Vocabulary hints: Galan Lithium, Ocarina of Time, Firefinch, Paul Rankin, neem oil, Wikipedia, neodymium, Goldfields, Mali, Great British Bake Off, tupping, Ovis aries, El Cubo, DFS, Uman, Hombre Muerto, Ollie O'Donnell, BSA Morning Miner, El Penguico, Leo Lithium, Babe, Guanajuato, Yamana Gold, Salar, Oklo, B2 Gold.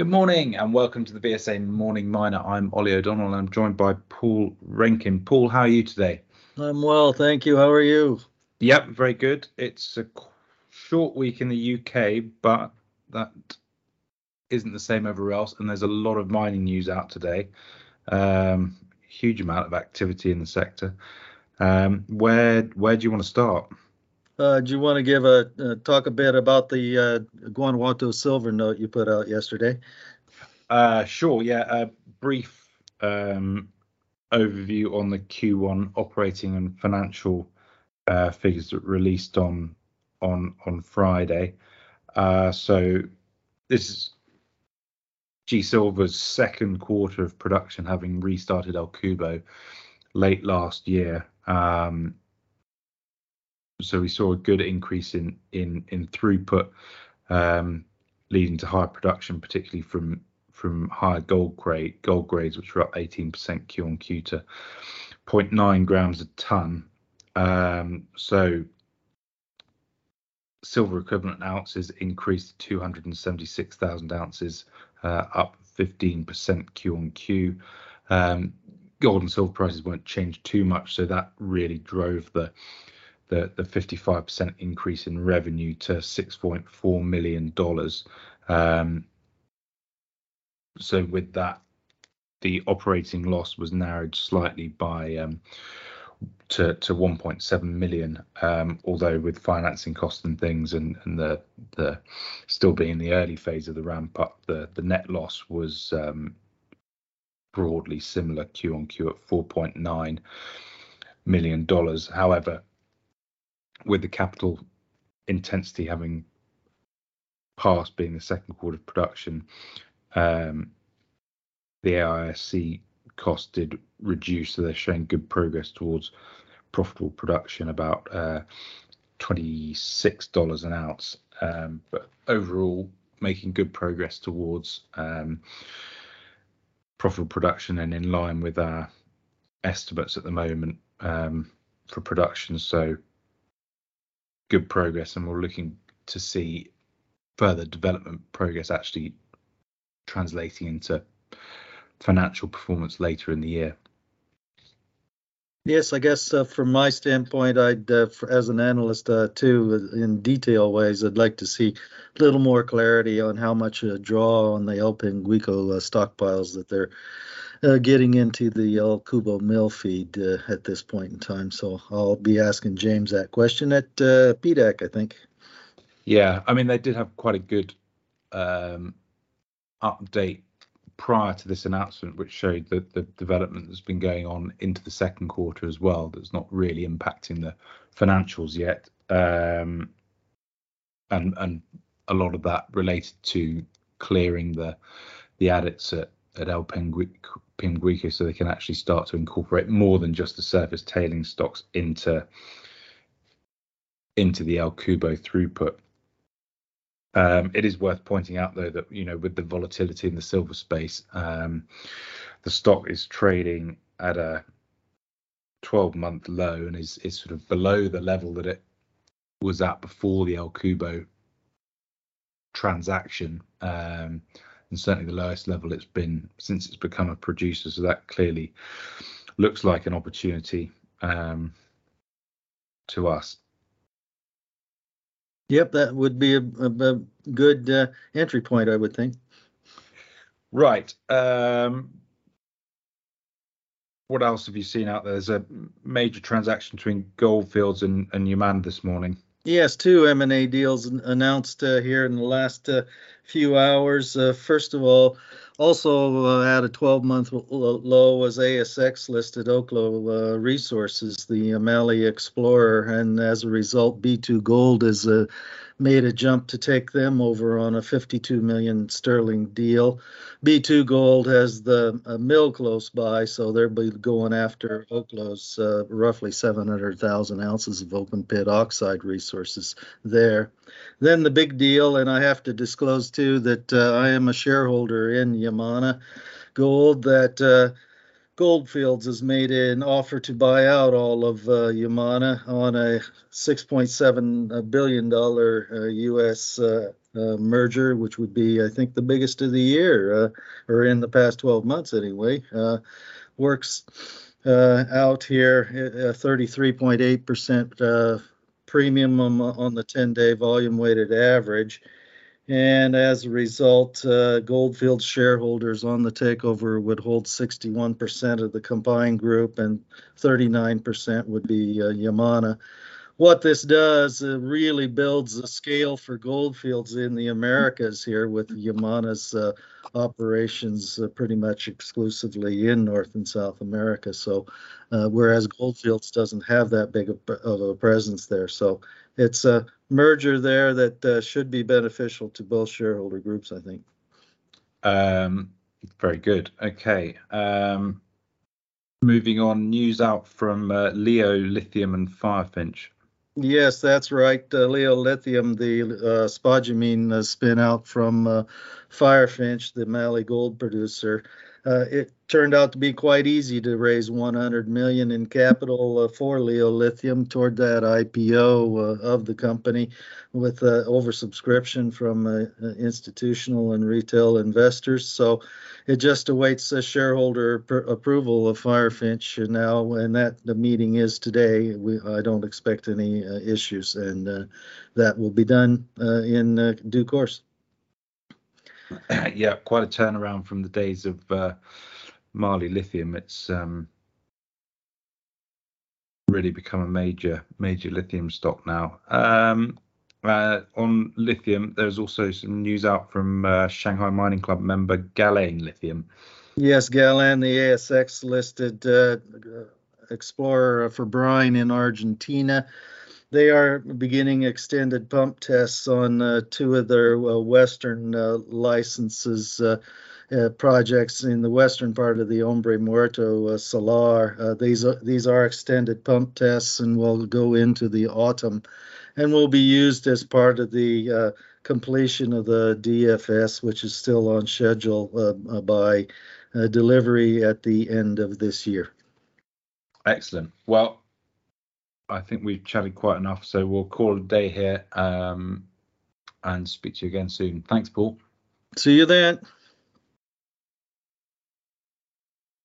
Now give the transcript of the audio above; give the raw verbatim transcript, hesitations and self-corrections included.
Good morning and welcome to the B S A Morning Miner. I'm Ollie O'Donnell and I'm joined by Paul Rankin. Paul, how are you today? I'm well, thank you. How are you? Yep, very good. It's a short week in the U K, but that isn't the same everywhere else. And there's a lot of mining news out today. Um, huge amount of activity in the sector. Um, where where do you want to start? Uh, do you want to give a uh, talk a bit about the uh, Guanajuato silver note you put out yesterday? Uh, sure, yeah. A brief um, overview on the Q one operating and financial uh, figures that released on on on Friday. Uh, so this is G Silver's second quarter of production, having restarted El Cubo late last year. Um, So we saw a good increase in in in throughput, um, leading to higher production, particularly from from higher gold grade gold grades, which were up eighteen percent Q on Q to zero point nine grams a ton. Um, so silver equivalent ounces increased to two hundred seventy-six thousand ounces, uh, up fifteen percent Q on Q. Um, gold and silver prices weren't changed too much, so that really drove the the the fifty-five percent increase in revenue to six point four million dollars. Um, so with that, the operating loss was narrowed slightly by um, to, to one point seven million dollars, um, although with financing costs and things and, and the the still being the early phase of the ramp up, the, the net loss was um, broadly similar Q on Q at four point nine million dollars. However, with the capital intensity having passed, being the second quarter of production, um, the A I S C cost did reduce, so they're showing good progress towards profitable production, about uh, twenty-six dollars an ounce. Um, but overall, making good progress towards um, profitable production and in line with our estimates at the moment um, for production. So good progress, and we're looking to see further development progress actually translating into financial performance later in the year. Yes, I guess uh, from my standpoint, I'd, uh, for, as an analyst uh, too, in detail ways, I'd like to see a little more clarity on how much uh, draw on the El Penguico uh, stockpiles that they're Uh, getting into the El Cubo mill feed uh, at this point in time. So I'll be asking James that question at uh, P D A C, I think. Yeah, I mean, they did have quite a good um, update prior to this announcement, which showed that the development that's been going on into the second quarter as well, that's not really impacting the financials yet. Um, and, and a lot of that related to clearing the, the adits at at El Penguico, so they can actually start to incorporate more than just the surface tailing stocks into into the El Cubo throughput. Um, it is worth pointing out, though, that, you know, with the volatility in the silver space, um, the stock is trading at a twelve-month low and is, is sort of below the level that it was at before the El Cubo transaction. Um, And certainly the lowest level it's been since it's become a producer. So that clearly looks like an opportunity um, to us. Yep, that would be a, a, a good uh, entry point, I would think. Right. Um, what else have you seen out there? There's a major transaction between Goldfields and, and Uman this morning. Yes, two M and A deals announced uh, here in the last uh, few hours. Uh, first of all, also uh, at a twelve-month low was A S X-listed Oklo uh, Resources, the uh, Mali explorer, and as a result, B two Gold has uh, made a jump to take them over on a fifty-two million sterling deal. B two Gold has the uh, mill close by, so they'll be going after Oklo's uh, roughly seven hundred thousand ounces of open pit oxide resources there. Then the big deal, and I have to disclose too that uh, I am a shareholder in Yamana Gold, that uh, Goldfields has made an offer to buy out all of uh, Yamana on a six point seven billion dollars uh, U S uh, uh, merger, which would be, I think, the biggest of the year, uh, or in the past twelve months anyway. Uh, works uh, out here at thirty-three point eight percent uh, premium on the ten-day volume-weighted average. And as a result, uh, Goldfields shareholders on the takeover would hold sixty-one percent of the combined group, and thirty-nine percent would be uh, Yamana. What this does uh, really builds the scale for Goldfields in the Americas here, with Yamana's uh, operations uh, pretty much exclusively in North and South America. So, uh, whereas Goldfields doesn't have that big of a presence there. So it's a merger there that uh, should be beneficial to both shareholder groups, I think. Um, very good. Okay. Um, moving on, news out from uh, Leo Lithium and Firefinch. Yes, that's right. Uh, Leo Lithium, the uh, spodumene uh, spin out from uh, Firefinch, the Mali gold producer. Uh, it turned out to be quite easy to raise one hundred million dollars in capital uh, for Leo Lithium toward that I P O uh, of the company, with uh, oversubscription from uh, institutional and retail investors. So it just awaits uh, shareholder per- approval of Firefinch now, and that the meeting is today. We, I don't expect any uh, issues, and uh, that will be done uh, in uh, due course. Yeah, quite a turnaround from the days of uh, Mali Lithium. It's um, really become a major, major lithium stock now. Um, uh, on lithium, there's also some news out from uh, Shanghai Mining Club member Galan Lithium. Yes, Galan, the A S X listed uh, explorer for brine in Argentina. They are beginning extended pump tests on uh, two of their uh, Western uh, licenses uh, uh, projects in the western part of the Hombre Muerto uh, Salar. Uh, these, are, these are extended pump tests and will go into the autumn and will be used as part of the uh, completion of the D F S, which is still on schedule uh, by uh, delivery at the end of this year. Excellent. Well, I think we've chatted quite enough, so we'll call it a day here um, and speak to you again soon. Thanks, Paul. See you then.